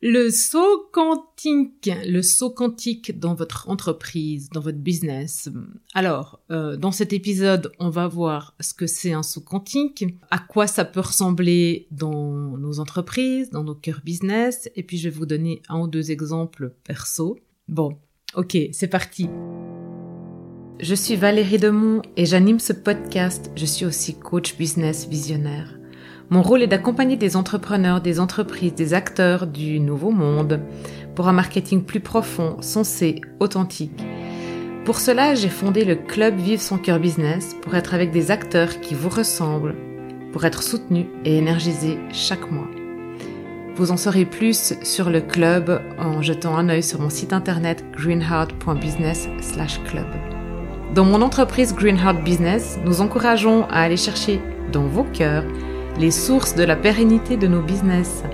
Le saut quantique dans votre entreprise, dans votre business. Alors, dans cet épisode, on va voir ce que c'est un saut quantique, à quoi ça peut ressembler dans nos entreprises, dans nos cœurs business, et puis je vais vous donner un ou deux exemples perso. Bon, ok, c'est parti. Je suis Valérie Demont et j'anime ce podcast. Je suis aussi coach business visionnaire. Mon rôle est d'accompagner des entrepreneurs, des entreprises, des acteurs du nouveau monde pour un marketing plus profond, sensé, authentique. Pour cela, j'ai fondé le club Vivre son cœur business pour être avec des acteurs qui vous ressemblent, pour être soutenus et énergisés chaque mois. Vous en saurez plus sur le club en jetant un œil sur mon site internet greenheart.business/club. Dans mon entreprise Greenheart Business, nous encourageons à aller chercher dans vos cœurs les sources de la pérennité de nos business.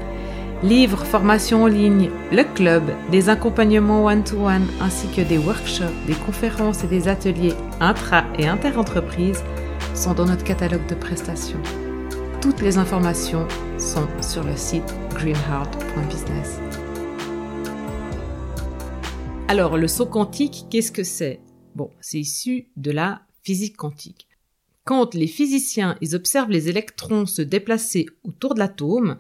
Livres, formations en ligne, le club, des accompagnements one-to-one ainsi que des workshops, des conférences et des ateliers intra- et inter-entreprises sont dans notre catalogue de prestations. Toutes les informations sont sur le site greenheart.business. Alors, le saut quantique, qu'est-ce que c'est ? Bon, c'est issu de la physique quantique. Quand les physiciens ils observent les électrons se déplacer autour de l'atome,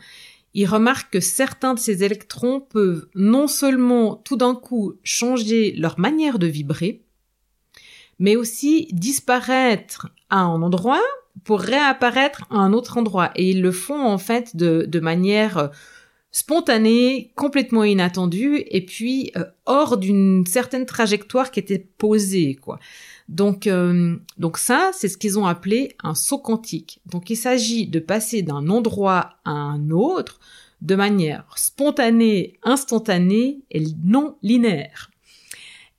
ils remarquent que certains de ces électrons peuvent non seulement tout d'un coup changer leur manière de vibrer, mais aussi disparaître à un endroit pour réapparaître à un autre endroit. Et ils le font en fait de manière spontanée, complètement inattendue, et puis hors d'une certaine trajectoire qui était posée, quoi. Donc ça, c'est ce qu'ils ont appelé un saut quantique. Donc il s'agit de passer d'un endroit à un autre de manière spontanée, instantanée et non linéaire.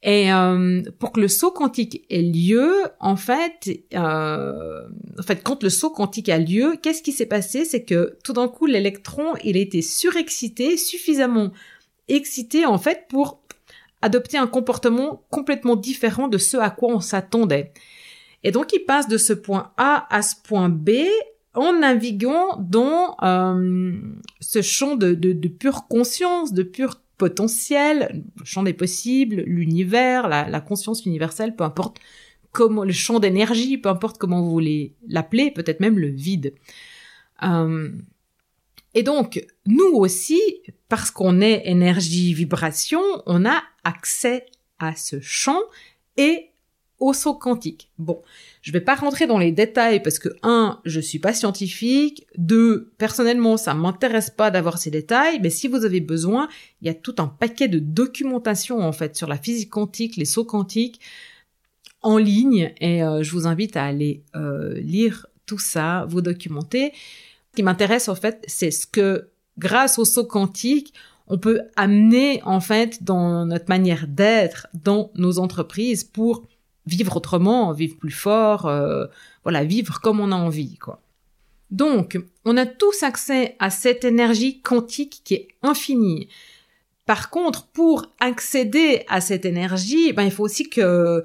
Et pour que le saut quantique ait lieu, en fait, quand le saut quantique a lieu, qu'est-ce qui s'est passé ? C'est que tout d'un coup, l'électron, il a été surexcité, suffisamment excité en fait pour adopter un comportement complètement différent de ce à quoi on s'attendait. Et donc, il passe de ce point A à ce point B en naviguant dans ce champ de pure conscience, de pur potentiel, le champ des possibles, l'univers, la conscience universelle, peu importe comment, le champ d'énergie, peu importe comment vous voulez l'appeler, peut-être même le vide. Et donc, nous aussi, parce qu'on est énergie, vibration, on a accès à ce champ et au saut quantique. Bon, je vais pas rentrer dans les détails parce que, 1, je suis pas scientifique, 2, personnellement, ça m'intéresse pas d'avoir ces détails, mais si vous avez besoin, il y a tout un paquet de documentation, en fait, sur la physique quantique, les sauts quantiques, en ligne, et je vous invite à aller lire tout ça, vous documenter. Ce qui m'intéresse, en fait, c'est ce que, grâce au saut quantique, on peut amener, en fait, dans notre manière d'être, dans nos entreprises, pour vivre autrement, vivre plus fort, vivre comme on a envie, quoi. Donc, on a tous accès à cette énergie quantique qui est infinie. Par contre, pour accéder à cette énergie, il faut aussi qu'il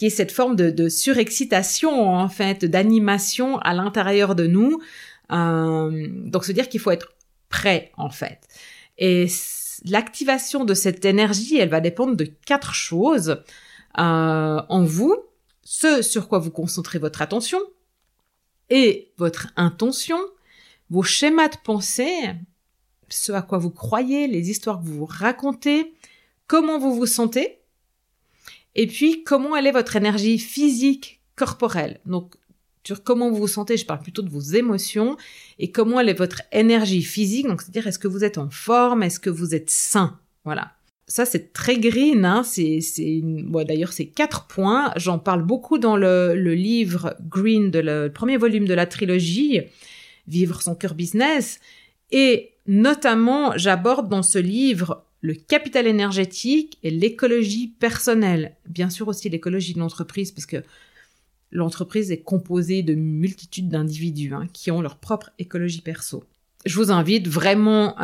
y ait cette forme de surexcitation, en fait, d'animation à l'intérieur de nous. Donc, se dire qu'il faut être prêt, en fait. Et l'activation de cette énergie, elle va dépendre de 4 choses en vous. Ce sur quoi vous concentrez votre attention et votre intention, vos schémas de pensée, ce à quoi vous croyez, les histoires que vous vous racontez, comment vous vous sentez, et puis comment elle est votre énergie physique, corporelle. Donc, sur comment vous vous sentez, je parle plutôt de vos émotions, et comment elle est votre énergie physique, donc c'est-à-dire est-ce que vous êtes en forme, est-ce que vous êtes sain, voilà. Ça c'est très green, hein, d'ailleurs c'est 4 points, j'en parle beaucoup dans le livre Green, le premier volume de la trilogie, Vivre son cœur business, et notamment j'aborde dans ce livre le capital énergétique et l'écologie personnelle, bien sûr aussi l'écologie de l'entreprise, parce que l'entreprise est composée de multitudes d'individus qui ont leur propre écologie perso. Je vous invite vraiment,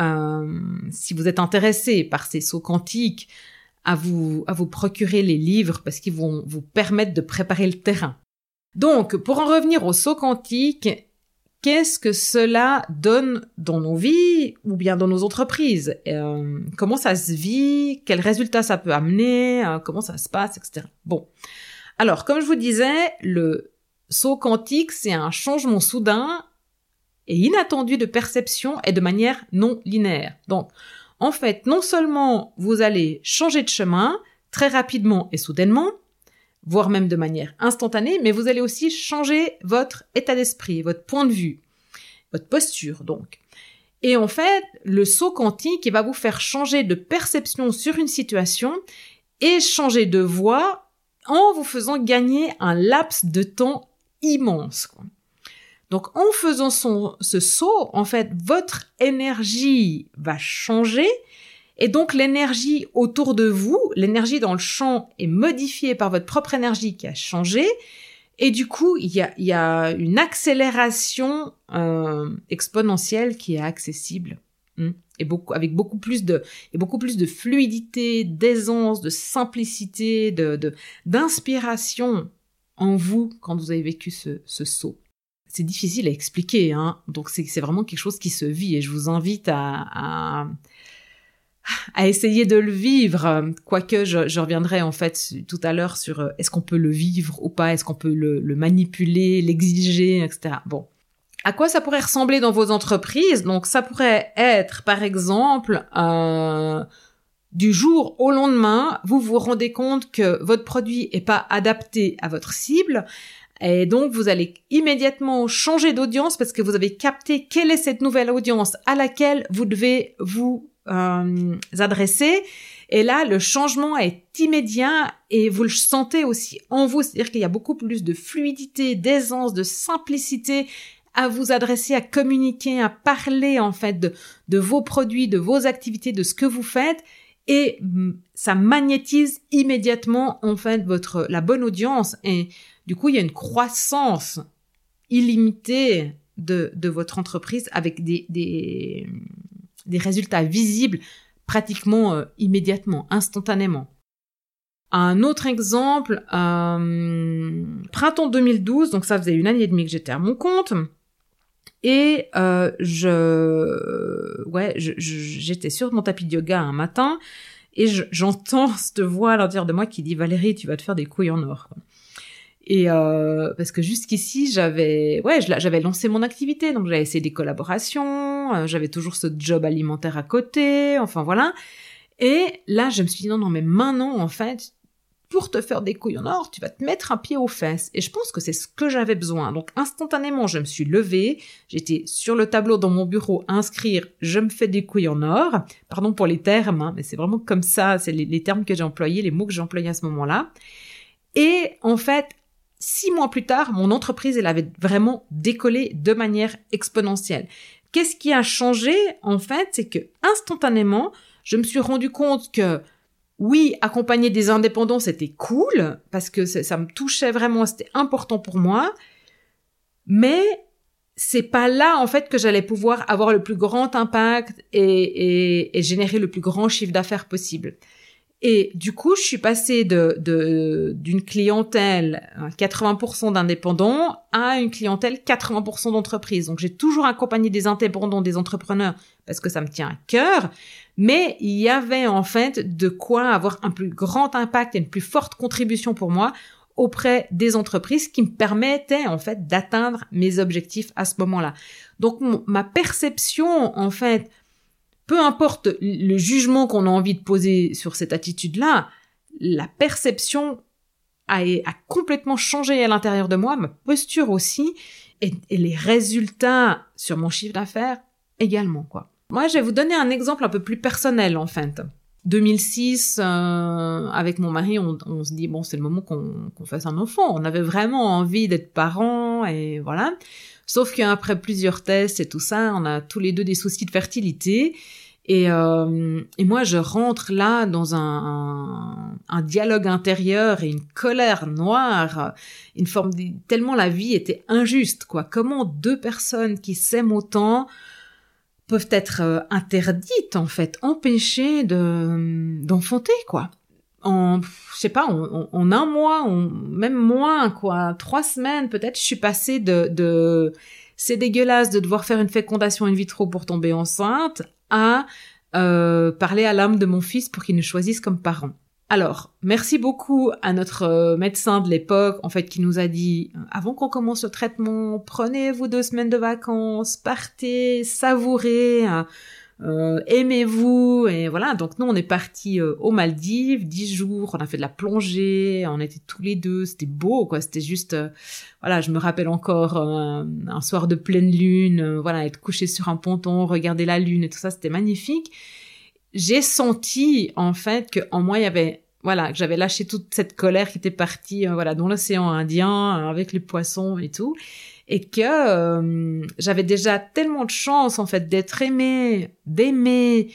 si vous êtes intéressé par ces sauts quantiques, à vous procurer les livres parce qu'ils vont vous permettre de préparer le terrain. Donc, pour en revenir aux sauts quantiques, qu'est-ce que cela donne dans nos vies ou bien dans nos entreprises, comment ça se vit, quels résultats ça peut amener, comment ça se passe, etc. Bon, alors comme je vous disais, le saut quantique, c'est un changement soudain et inattendu de perception et de manière non linéaire. Donc, en fait, non seulement vous allez changer de chemin très rapidement et soudainement, voire même de manière instantanée, mais vous allez aussi changer votre état d'esprit, votre point de vue, votre posture donc. Et en fait, le saut quantique, il va vous faire changer de perception sur une situation et changer de voie en vous faisant gagner un laps de temps immense, quoi. Donc, en faisant ce saut, en fait, votre énergie va changer. Et donc, l'énergie autour de vous, l'énergie dans le champ est modifiée par votre propre énergie qui a changé. Et du coup, il y a une accélération exponentielle qui est accessible. Et beaucoup plus de fluidité, d'aisance, de simplicité, d'inspiration en vous quand vous avez vécu ce saut. C'est difficile à expliquer, hein. Donc, c'est vraiment quelque chose qui se vit et je vous invite à essayer de le vivre. Quoique, je reviendrai en fait tout à l'heure sur est-ce qu'on peut le vivre ou pas, est-ce qu'on peut le manipuler, l'exiger, etc. Bon. À quoi ça pourrait ressembler dans vos entreprises? Donc, ça pourrait être, par exemple, du jour au lendemain, vous vous rendez compte que votre produit est pas adapté à votre cible. Et donc, vous allez immédiatement changer d'audience parce que vous avez capté quelle est cette nouvelle audience à laquelle vous devez vous adresser. Et là, le changement est immédiat et vous le sentez aussi en vous. C'est-à-dire qu'il y a beaucoup plus de fluidité, d'aisance, de simplicité à vous adresser, à communiquer, à parler en fait de vos produits, de vos activités, de ce que vous faites. Et ça magnétise immédiatement en fait la bonne audience. Et du coup, il y a une croissance illimitée de votre entreprise avec des résultats visibles pratiquement immédiatement, instantanément. Un autre exemple, printemps 2012, donc ça faisait une année et demie que j'étais à mon compte, et j'étais sur mon tapis de yoga un matin, et j'entends cette voix à l'intérieur de moi qui dit « Valérie, tu vas te faire des couilles en or ». Et parce que jusqu'ici j'avais lancé mon activité, donc j'avais essayé des collaborations, j'avais toujours ce job alimentaire à côté, enfin voilà. Et là je me suis dit non mais maintenant en fait pour te faire des couilles en or, tu vas te mettre un pied aux fesses. Et je pense que c'est ce que j'avais besoin. Donc instantanément, je me suis levée, j'étais sur le tableau dans mon bureau inscrire je me fais des couilles en or. Pardon pour les termes, hein, mais c'est vraiment comme ça, c'est les termes que j'ai employés, les mots que j'ai employés à ce moment-là. Et en fait 6 mois plus tard, mon entreprise, elle avait vraiment décollé de manière exponentielle. Qu'est-ce qui a changé, en fait? C'est que, instantanément, je me suis rendu compte que, oui, accompagner des indépendants, c'était cool, parce que ça me touchait vraiment, c'était important pour moi. Mais, c'est pas là, en fait, que j'allais pouvoir avoir le plus grand impact et générer le plus grand chiffre d'affaires possible. Et du coup, je suis passée d'une clientèle 80% d'indépendants à une clientèle 80% d'entreprises. Donc, j'ai toujours accompagné des indépendants, des entrepreneurs, parce que ça me tient à cœur. Mais il y avait en fait de quoi avoir un plus grand impact et une plus forte contribution pour moi auprès des entreprises qui me permettaient en fait d'atteindre mes objectifs à ce moment-là. Donc, ma perception en fait... Peu importe le jugement qu'on a envie de poser sur cette attitude-là, la perception a complètement changé à l'intérieur de moi, ma posture aussi, et les résultats sur mon chiffre d'affaires également, quoi. Moi, je vais vous donner un exemple un peu plus personnel, en fait. 2006, avec mon mari, on se dit, bon, c'est le moment qu'on fasse un enfant. On avait vraiment envie d'être parents, et voilà. Sauf qu'après plusieurs tests et tout ça, on a tous les deux des soucis de fertilité. Et moi, je rentre là dans un dialogue intérieur et une colère noire, une forme tellement la vie était injuste, quoi. Comment 2 personnes qui s'aiment autant peuvent être interdites, en fait, empêchées d'enfanter, quoi. Je sais pas, en 1 mois, même moins, quoi, 3 semaines peut-être, je suis passée de c'est dégueulasse de devoir faire une fécondation in vitro pour tomber enceinte, à parler à l'âme de mon fils pour qu'il nous choisisse comme parents. Alors, merci beaucoup à notre médecin de l'époque, en fait, qui nous a dit « Avant qu'on commence le traitement, prenez vos 2 semaines de vacances, partez, savourez, aimez-vous ». Et voilà, donc nous, on est partis aux Maldives, 10 jours, on a fait de la plongée, on était tous les deux, c'était beau, quoi. C'était juste, voilà, je me rappelle encore un soir de pleine lune, voilà, être couché sur un ponton, regarder la lune et tout ça, c'était magnifique. J'ai senti, en fait, qu'en moi, il y avait, voilà, que j'avais lâché toute cette colère qui était partie, voilà, dans l'océan Indien, avec les poissons et tout. Et que j'avais déjà tellement de chance, en fait, d'être aimée, d'aimer,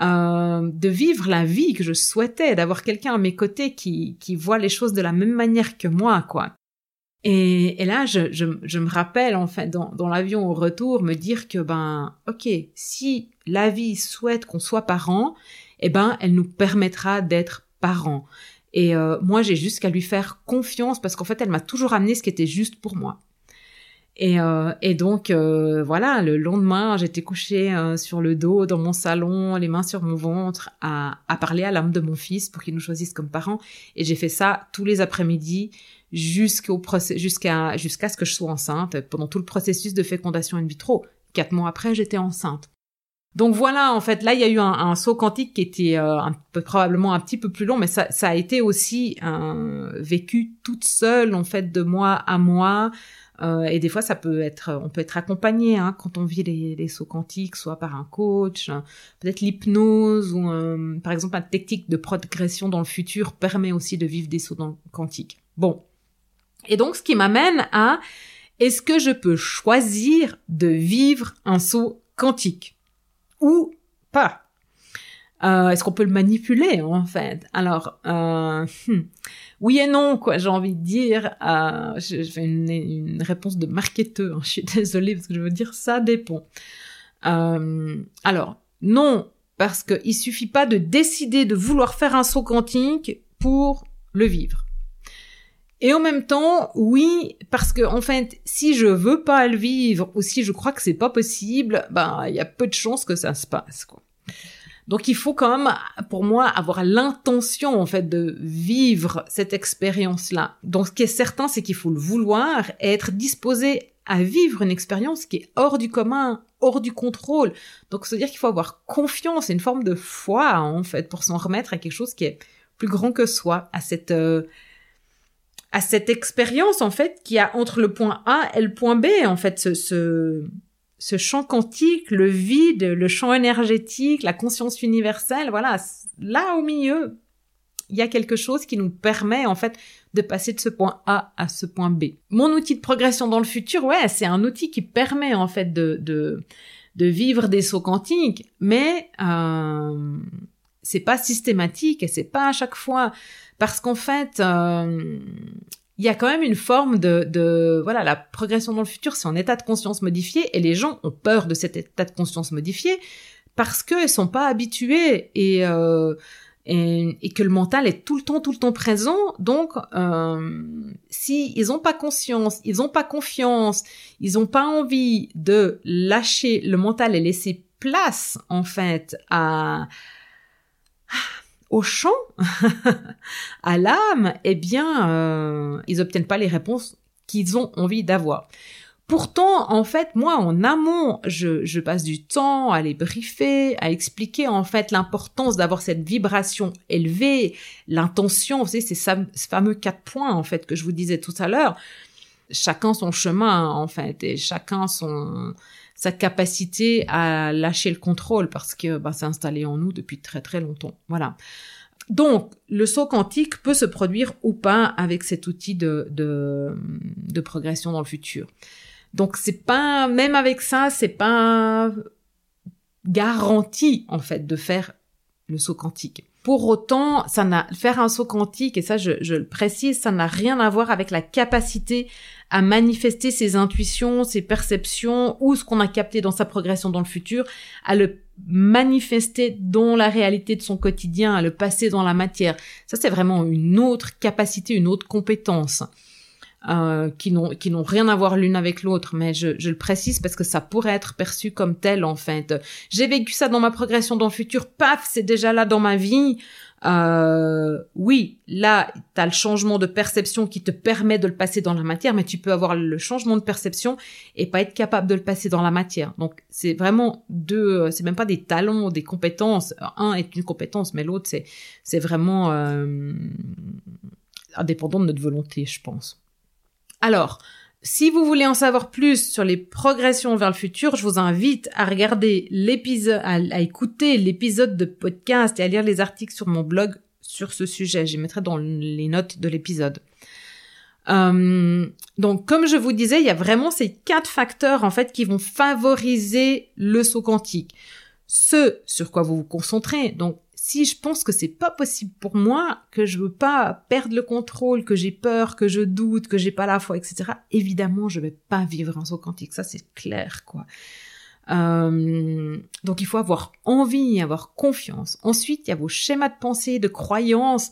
de vivre la vie que je souhaitais, d'avoir quelqu'un à mes côtés qui voit les choses de la même manière que moi, quoi. Et là, je me rappelle, en fait, dans l'avion au retour, me dire que, ben, ok, si la vie souhaite qu'on soit parents, eh ben, elle nous permettra d'être parents. Et moi, j'ai juste qu'à lui faire confiance, parce qu'en fait, elle m'a toujours amené ce qui était juste pour moi. Et donc, voilà, le lendemain, j'étais couchée sur le dos, dans mon salon, les mains sur mon ventre, à parler à l'âme de mon fils pour qu'il nous choisisse comme parents. Et j'ai fait ça tous les après-midi, jusqu'à ce que je sois enceinte, pendant tout le processus de fécondation in vitro. 4 mois après, j'étais enceinte. Donc voilà, en fait, là, il y a eu un saut quantique qui était probablement un petit peu plus long, mais ça a été aussi vécu toute seule, en fait, de moi à moi. Et des fois, on peut être accompagné, hein, quand on vit les sauts quantiques, soit par un coach, peut-être l'hypnose, ou par exemple, la technique de progression dans le futur permet aussi de vivre des sauts quantiques. Bon. Et donc, ce qui m'amène à, est-ce que je peux choisir de vivre un saut quantique? Ou pas? Est-ce qu'on peut le manipuler, en fait? Alors, oui et non, quoi, j'ai envie de dire. Je fais une réponse de marketeur, hein, je suis désolée parce que je veux dire ça dépend. Alors, non, parce qu'il suffit pas de décider de vouloir faire un saut quantique pour le vivre. Et en même temps, oui, parce que, en fait, si je veux pas le vivre, ou si je crois que c'est pas possible, ben, il y a peu de chances que ça se passe, quoi. Donc, il faut quand même, pour moi, avoir l'intention, en fait, de vivre cette expérience-là. Donc, ce qui est certain, c'est qu'il faut le vouloir et être disposé à vivre une expérience qui est hors du commun, hors du contrôle. Donc, ça veut dire qu'il faut avoir confiance, une forme de foi, en fait, pour s'en remettre à quelque chose qui est plus grand que soi, à cette expérience, en fait, qui a entre le point A et le point B, en fait, ce champ quantique, le vide, le champ énergétique, la conscience universelle, voilà, là au milieu, il y a quelque chose qui nous permet, en fait, de passer de ce point A à ce point B. Mon outil de progression dans le futur, ouais, c'est un outil qui permet, en fait, de vivre des sauts quantiques, mais c'est pas systématique et c'est pas à chaque fois, parce qu'en fait, il y a quand même une forme voilà, la progression dans le futur, c'est en état de conscience modifié, et les gens ont peur de cet état de conscience modifié parce qu'ils sont pas habitués et que le mental est tout le temps présent. Donc, si ils ont pas conscience, ils ont pas confiance, ils ont pas envie de lâcher le mental et laisser place, en fait, au champ, à l'âme, eh bien, ils obtiennent pas les réponses qu'ils ont envie d'avoir. Pourtant, en fait, moi, en amont, je passe du temps à les briefer, à expliquer, en fait, l'importance d'avoir cette vibration élevée, l'intention, vous savez, c'est ce fameux 4 points, en fait, que je vous disais tout à l'heure. Chacun son chemin, en fait, et chacun sa capacité à lâcher le contrôle, parce que c'est installé en nous depuis très très longtemps. Voilà. Donc, le saut quantique peut se produire ou pas avec cet outil de progression dans le futur. Donc, c'est pas, même avec ça, c'est pas garanti, en fait, de faire le saut quantique. Pour autant, faire un saut quantique, et ça je le précise, ça n'a rien à voir avec la capacité à manifester ses intuitions, ses perceptions, ou ce qu'on a capté dans sa progression dans le futur, à le manifester dans la réalité de son quotidien, à le passer dans la matière. Ça, c'est vraiment une autre capacité, une autre compétence. qui n'ont rien à voir l'une avec l'autre, mais je le précise parce que ça pourrait être perçu comme tel, en fait. J'ai vécu ça dans ma progression dans le futur, paf, c'est déjà là dans ma vie. Oui, là, t'as le changement de perception qui te permet de le passer dans la matière, mais tu peux avoir le changement de perception et pas être capable de le passer dans la matière. Donc, c'est vraiment c'est même pas des talents, des compétences. Un est une compétence, mais l'autre, c'est vraiment, indépendant de notre volonté, je pense. Alors, si vous voulez en savoir plus sur les progressions vers le futur, je vous invite à regarder l'épisode, à écouter l'épisode de podcast et à lire les articles sur mon blog sur ce sujet. J'y mettrai dans les notes de l'épisode. Donc, comme je vous disais, il y a vraiment ces 4 facteurs, en fait, qui vont favoriser le saut quantique. Ce sur quoi vous vous concentrez. Donc, si je pense que c'est pas possible pour moi, que je veux pas perdre le contrôle, que j'ai peur, que je doute, que j'ai pas la foi, etc., évidemment, je vais pas vivre un saut quantique. Ça, c'est clair, quoi. Donc, il faut avoir envie, avoir confiance. Ensuite, il y a vos schémas de pensée, de croyances,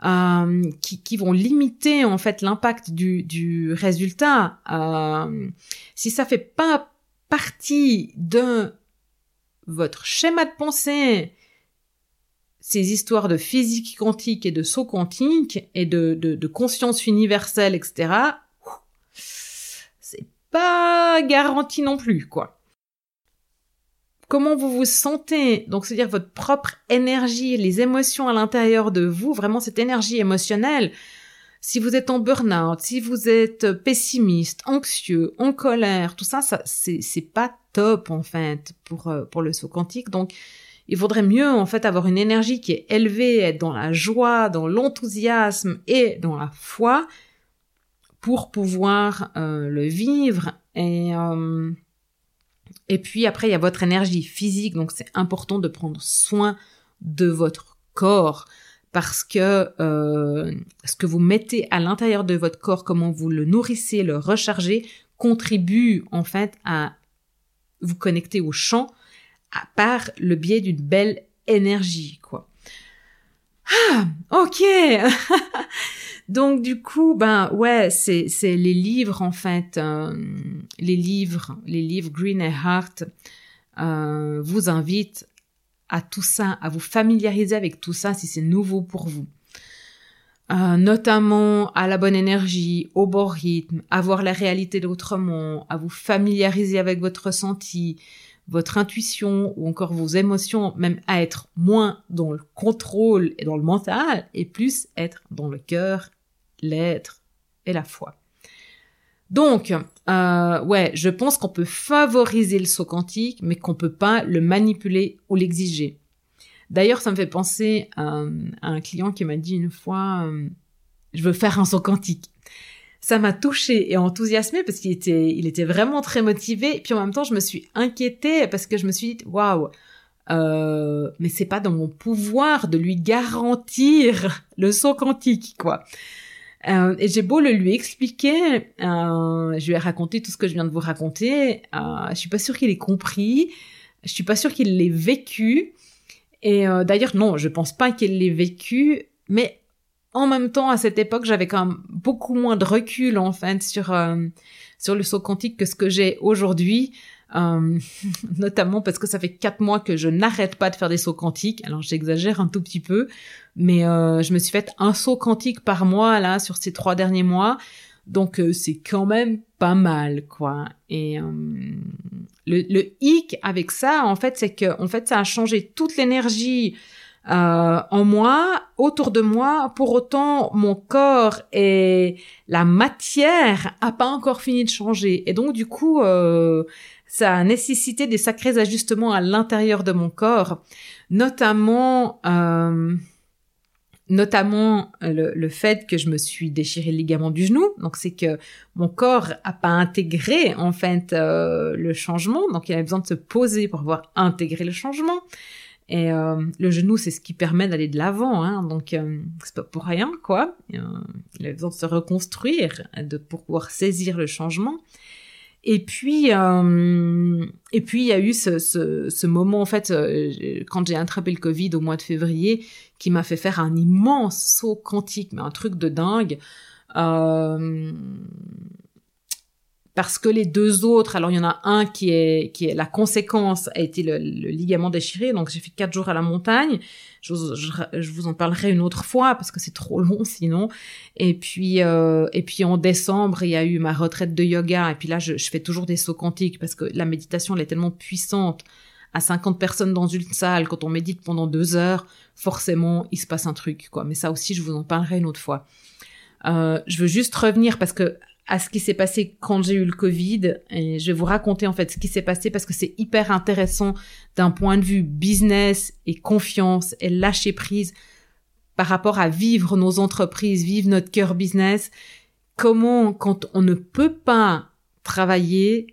qui vont limiter, en fait, l'impact du résultat. Si ça fait pas partie de votre schéma de pensée, ces histoires de physique quantique et de saut quantique et de conscience universelle, etc., c'est pas garanti non plus, quoi. Comment vous vous sentez? Donc, c'est-à-dire votre propre énergie, les émotions à l'intérieur de vous, vraiment cette énergie émotionnelle. Si vous êtes en burn-out, si vous êtes pessimiste, anxieux, en colère, tout ça, c'est pas top, en fait, pour le saut quantique. Donc, il vaudrait mieux, en fait, avoir une énergie qui est élevée, être dans la joie, dans l'enthousiasme et dans la foi pour pouvoir le vivre. Et puis après, il y a votre énergie physique. Donc, c'est important de prendre soin de votre corps parce que ce que vous mettez à l'intérieur de votre corps, comment vous le nourrissez, le rechargez, contribue, en fait, à vous connecter au champ par le biais d'une belle énergie, quoi. Ah, ok. Donc, du coup, ben, ouais, c'est les livres, en fait, les livres Greenheart, vous invitent à tout ça, à vous familiariser avec tout ça si c'est nouveau pour vous. Notamment à la bonne énergie, au bon rythme, à voir la réalité d'autrement, à vous familiariser avec votre ressenti, votre intuition ou encore vos émotions, même à être moins dans le contrôle et dans le mental et plus être dans le cœur, l'être et la foi. Donc, ouais, je pense qu'on peut favoriser le saut quantique, mais qu'on peut pas le manipuler ou l'exiger. D'ailleurs, ça me fait penser à un client qui m'a dit une fois « Je veux faire un saut quantique ». Ça m'a touchée et enthousiasmée parce qu'il était vraiment très motivé. Et puis en même temps, je me suis inquiétée parce que je me suis dit, waouh, mais c'est pas dans mon pouvoir de lui garantir le saut quantique, quoi. Et j'ai beau le lui expliquer, je lui ai raconté tout ce que je viens de vous raconter. Je suis pas sûre qu'il ait compris. Je suis pas sûre qu'il l'ait vécu. Et d'ailleurs, non, je pense pas qu'il l'ait vécu, mais en même temps, à cette époque, j'avais quand même beaucoup moins de recul, en fait, sur le saut quantique que ce que j'ai aujourd'hui, notamment parce que ça fait 4 mois que je n'arrête pas de faire des sauts quantiques. Alors, j'exagère un tout petit peu, mais je me suis faite un saut quantique par mois, là, sur ces 3 derniers mois. Donc, c'est quand même pas mal, quoi. Et le hic avec ça, en fait, c'est que, en fait, ça a changé toute l'énergie en moi, autour de moi. Pour autant, mon corps et la matière a pas encore fini de changer. Et donc, du coup, ça a nécessité des sacrés ajustements à l'intérieur de mon corps, notamment le fait que je me suis déchiré le ligament du genou. Donc, c'est que mon corps a pas intégré, en fait, le changement. Donc, il avait besoin de se poser pour pouvoir intégrer le changement. Et le genou, c'est ce qui permet d'aller de l'avant, hein, donc c'est pas pour rien, quoi. Il a besoin de se reconstruire, pour pouvoir saisir le changement. Et puis il y a eu ce moment, en fait, quand j'ai attrapé le Covid au mois de février, qui m'a fait faire un immense saut quantique, mais un truc de dingue. Parce que les deux autres, alors il y en a un qui est la conséquence a été le ligament déchiré, donc j'ai fait 4 jours à la montagne. Je vous en parlerai une autre fois parce que c'est trop long sinon. Et puis en décembre, il y a eu ma retraite de yoga et puis là je fais toujours des sauts quantiques parce que la méditation elle est tellement puissante. À 50 personnes dans une salle, quand on médite pendant 2 heures, forcément il se passe un truc quoi. Mais ça aussi je vous en parlerai une autre fois. Je veux juste revenir parce que à ce qui s'est passé quand j'ai eu le Covid, et je vais vous raconter en fait ce qui s'est passé parce que c'est hyper intéressant d'un point de vue business et confiance et lâcher prise par rapport à vivre nos entreprises, vivre notre cœur business. Comment, quand on ne peut pas travailler,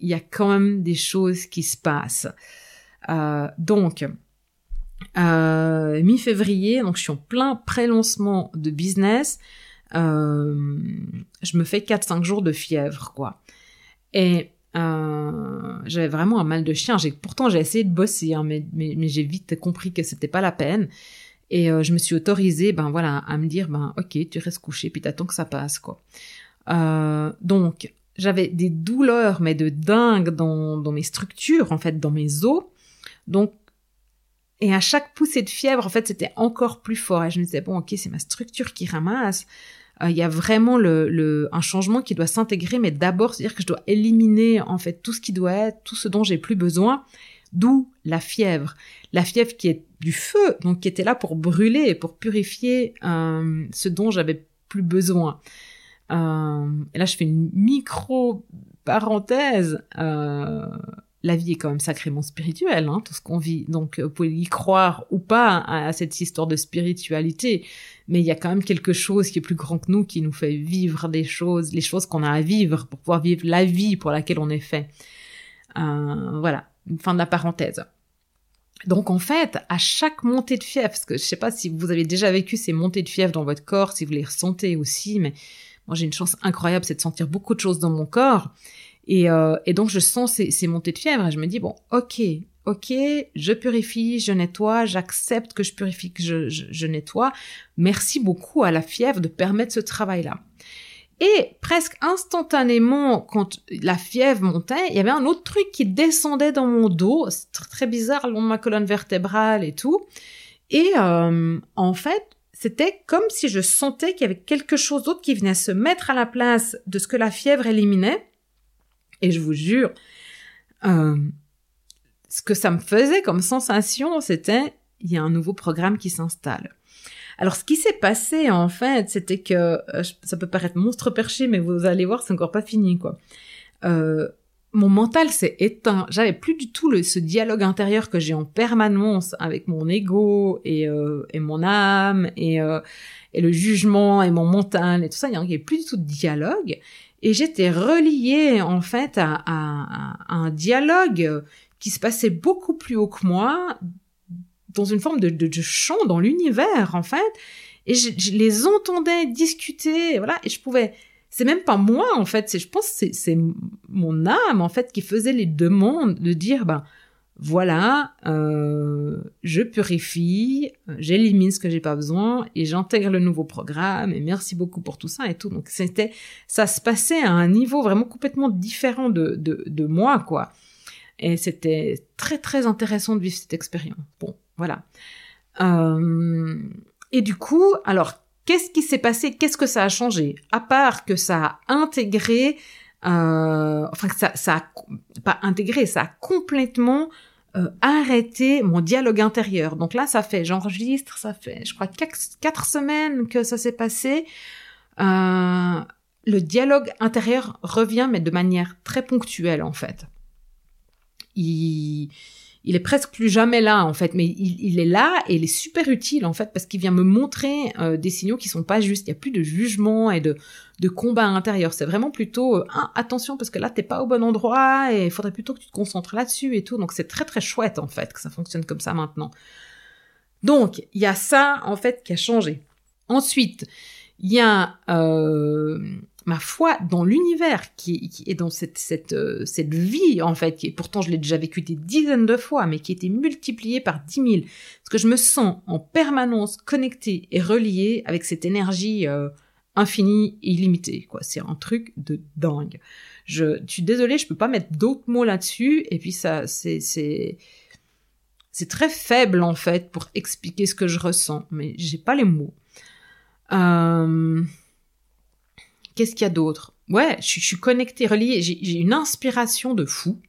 il y a quand même des choses qui se passent. Donc, mi-février, donc je suis en plein pré-lancement de business. Je me fais 4-5 jours de fièvre, quoi. Et j'avais vraiment un mal de chien. Pourtant, j'ai essayé de bosser, hein, mais j'ai vite compris que c'était pas la peine. Et je me suis autorisée, à me dire, ok, tu restes couché, puis t'attends que ça passe, quoi. Donc, j'avais des douleurs, mais de dingue dans mes structures, en fait, dans mes os. Donc, et à chaque poussée de fièvre, en fait, c'était encore plus fort. Et je me disais, c'est ma structure qui ramasse. Il y a vraiment un changement qui doit s'intégrer, mais d'abord, c'est-à-dire que je dois éliminer, en fait, tout ce qui doit être, tout ce dont j'ai plus besoin, d'où la fièvre. La fièvre qui est du feu, donc qui était là pour brûler et pour purifier ce dont j'avais plus besoin. Et là, je fais une micro-parenthèse. La vie est quand même sacrément spirituelle, hein, tout ce qu'on vit. Donc, vous pouvez y croire ou pas à cette histoire de spiritualité, mais il y a quand même quelque chose qui est plus grand que nous, qui nous fait vivre des choses, les choses qu'on a à vivre pour pouvoir vivre la vie pour laquelle on est fait. Fin de la parenthèse. Donc, en fait, à chaque montée de fièvre, parce que je sais pas si vous avez déjà vécu ces montées de fièvre dans votre corps, si vous les ressentez aussi, mais moi, j'ai une chance incroyable, c'est de sentir beaucoup de choses dans mon corps. Et donc, je sens ces montées de fièvre et je me dis, ok, je purifie, je nettoie, j'accepte que je purifie, que je nettoie. Merci beaucoup à la fièvre de permettre ce travail-là. Et presque instantanément, quand la fièvre montait, il y avait un autre truc qui descendait dans mon dos. C'est très, très bizarre, le long de ma colonne vertébrale et tout. Et en fait, c'était comme si je sentais qu'il y avait quelque chose d'autre qui venait se mettre à la place de ce que la fièvre éliminait. Et je vous jure, ce que ça me faisait comme sensation, c'était « il y a un nouveau programme qui s'installe ». Alors, ce qui s'est passé, en fait, c'était que... ça peut paraître monstre perché, mais vous allez voir, c'est encore pas fini, quoi. Mon mental s'est éteint. J'avais plus du tout ce dialogue intérieur que j'ai en permanence avec mon ego et mon âme et le jugement et mon mental et tout ça. Il n'y avait plus du tout de dialogue. Et j'étais reliée, en fait, à un dialogue qui se passait beaucoup plus haut que moi, dans une forme de chant dans l'univers, en fait. Et je les entendais discuter, voilà. Et je pouvais... C'est même pas moi, en fait. Je pense que c'est mon âme, en fait, qui faisait les demandes de dire, je purifie, j'élimine ce que j'ai pas besoin et j'intègre le nouveau programme et merci beaucoup pour tout ça et tout. Donc ça se passait à un niveau vraiment complètement différent de moi, quoi. Et c'était très très intéressant de vivre cette expérience. Et du coup, alors qu'est-ce qui s'est passé? Qu'est-ce que ça a changé? À part que ça a intégré, ça a complètement arrêter mon dialogue intérieur. Donc là, ça fait, je crois, 4 semaines que ça s'est passé. Le dialogue intérieur revient, mais de manière très ponctuelle, en fait. Il est presque plus jamais là, en fait, mais il est là et il est super utile, en fait, parce qu'il vient me montrer des signaux qui sont pas justes. Il y a plus de jugement et de combat intérieur. C'est vraiment plutôt attention parce que là t'es pas au bon endroit et il faudrait plutôt que tu te concentres là-dessus et tout. Donc c'est très très chouette, en fait, que ça fonctionne comme ça maintenant. Donc il y a ça, en fait, qui a changé. Ensuite, il y a ma foi dans l'univers qui est dans cette vie, en fait, qui est, pourtant je l'ai déjà vécu des dizaines de fois, mais qui était multipliée par 10 000. Parce que je me sens en permanence connectée et reliée avec cette énergie infini et illimité, quoi. C'est un truc de dingue. Je suis désolée, je peux pas mettre d'autres mots là-dessus. Et puis ça, c'est très faible, en fait, pour expliquer ce que je ressens. Mais j'ai pas les mots. Qu'est-ce qu'il y a d'autre? Ouais, je suis connectée, reliée. J'ai une inspiration de fou.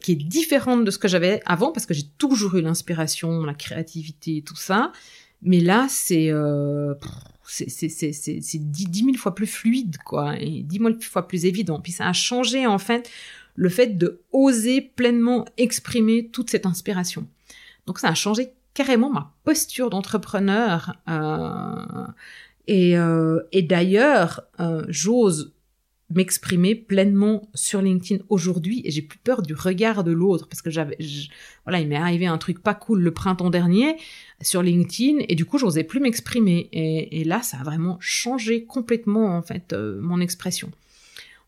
Qui est différente de ce que j'avais avant, parce que j'ai toujours eu l'inspiration, la créativité, tout ça. Mais là, c'est 10 000 fois plus fluide, quoi, et 10 000 fois plus évident. Puis ça a changé, en fait, le fait de oser pleinement exprimer toute cette inspiration. Donc ça a changé carrément ma posture d'entrepreneur. Et d'ailleurs, j'ose m'exprimer pleinement sur LinkedIn aujourd'hui, et j'ai plus peur du regard de l'autre, parce que voilà, il m'est arrivé un truc pas cool le printemps dernier sur LinkedIn, et du coup j'osais plus m'exprimer, et là ça a vraiment changé complètement, en fait, mon expression,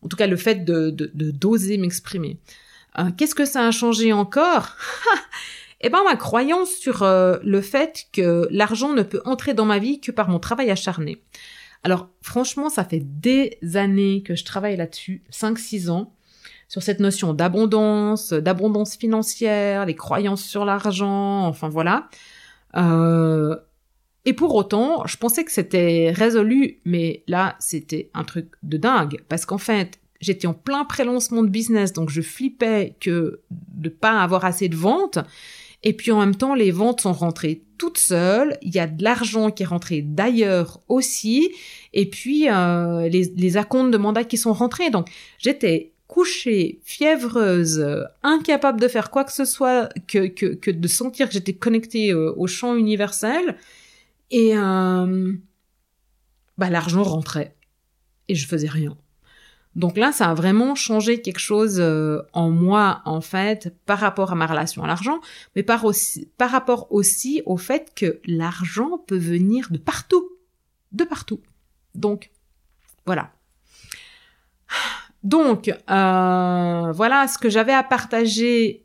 en tout cas le fait d'oser m'exprimer. Qu'est-ce que ça a changé encore? Eh ben, ma croyance sur le fait que l'argent ne peut entrer dans ma vie que par mon travail acharné. Alors, franchement, ça fait des années que je travaille là-dessus, 5-6 ans, sur cette notion d'abondance financière, les croyances sur l'argent, enfin voilà. Et pour autant, je pensais que c'était résolu, mais là, c'était un truc de dingue, parce qu'en fait, j'étais en plein prélancement de business, donc je flippais que de pas avoir assez de ventes. Et puis en même temps, les ventes sont rentrées toutes seules. Il y a de l'argent qui est rentré d'ailleurs aussi. Et puis les acomptes de mandats qui sont rentrés. Donc j'étais couchée, fiévreuse, incapable de faire quoi que ce soit que de sentir que j'étais connectée au champ universel. Et l'argent rentrait et je faisais rien. Donc là, ça a vraiment changé quelque chose en moi, en fait, par rapport à ma relation à l'argent, mais par rapport aussi au fait que l'argent peut venir de partout. De partout. Donc, voilà. Donc, voilà ce que j'avais à partager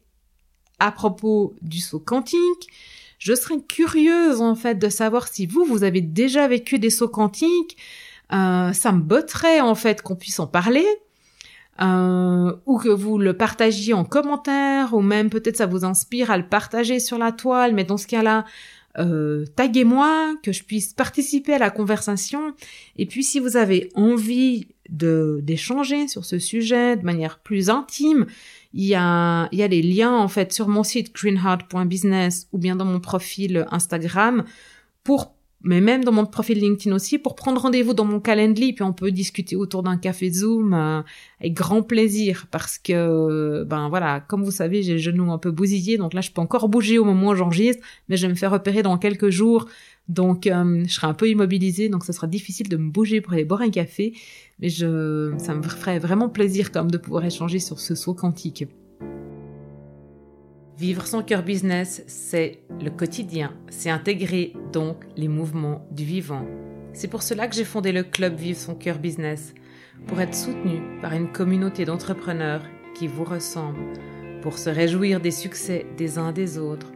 à propos du saut quantique. Je serais curieuse, en fait, de savoir si vous avez déjà vécu des sauts quantiques. Ça me botterait, en fait, qu'on puisse en parler, ou que vous le partagiez en commentaire, ou même peut-être ça vous inspire à le partager sur la toile, mais dans ce cas-là, taguez-moi, que je puisse participer à la conversation. Et puis si vous avez envie d'échanger sur ce sujet de manière plus intime, il y a les liens, en fait, sur mon site greenheart.business, ou bien dans mon profil Instagram, mais même dans mon profil LinkedIn aussi, pour prendre rendez-vous dans mon Calendly, puis on peut discuter autour d'un café Zoom avec grand plaisir, parce que, comme vous savez, j'ai le genou un peu bousillé, donc là, je peux encore bouger au moment où j'enregistre, mais je vais me faire opérer dans quelques jours, donc je serai un peu immobilisée, donc ça sera difficile de me bouger pour aller boire un café, mais ça me ferait vraiment plaisir quand même de pouvoir échanger sur ce saut quantique. Vivre son cœur business, c'est le quotidien, c'est intégrer donc les mouvements du vivant. C'est pour cela que j'ai fondé le club Vivre son cœur business, pour être soutenu par une communauté d'entrepreneurs qui vous ressemble, pour se réjouir des succès des uns des autres,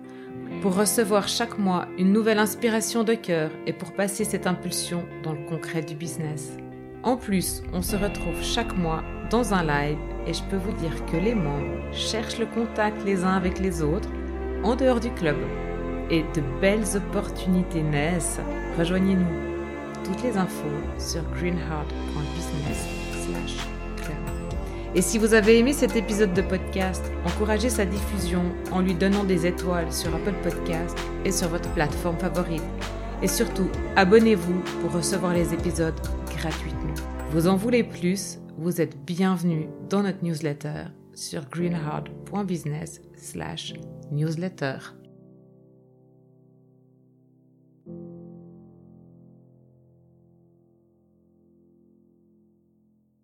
pour recevoir chaque mois une nouvelle inspiration de cœur et pour passer cette impulsion dans le concret du business. En plus, on se retrouve chaque mois dans un live, et je peux vous dire que les membres cherchent le contact les uns avec les autres en dehors du club, et de belles opportunités naissent. Rejoignez-nous. Toutes les infos sur greenheart.business/club. Et si vous avez aimé cet épisode de podcast, encouragez sa diffusion en lui donnant des étoiles sur Apple Podcasts et sur votre plateforme favorite. Et surtout, abonnez-vous pour recevoir les épisodes gratuitement. Vous en voulez plus? Vous êtes bienvenue dans notre newsletter sur greenheart.business/newsletter.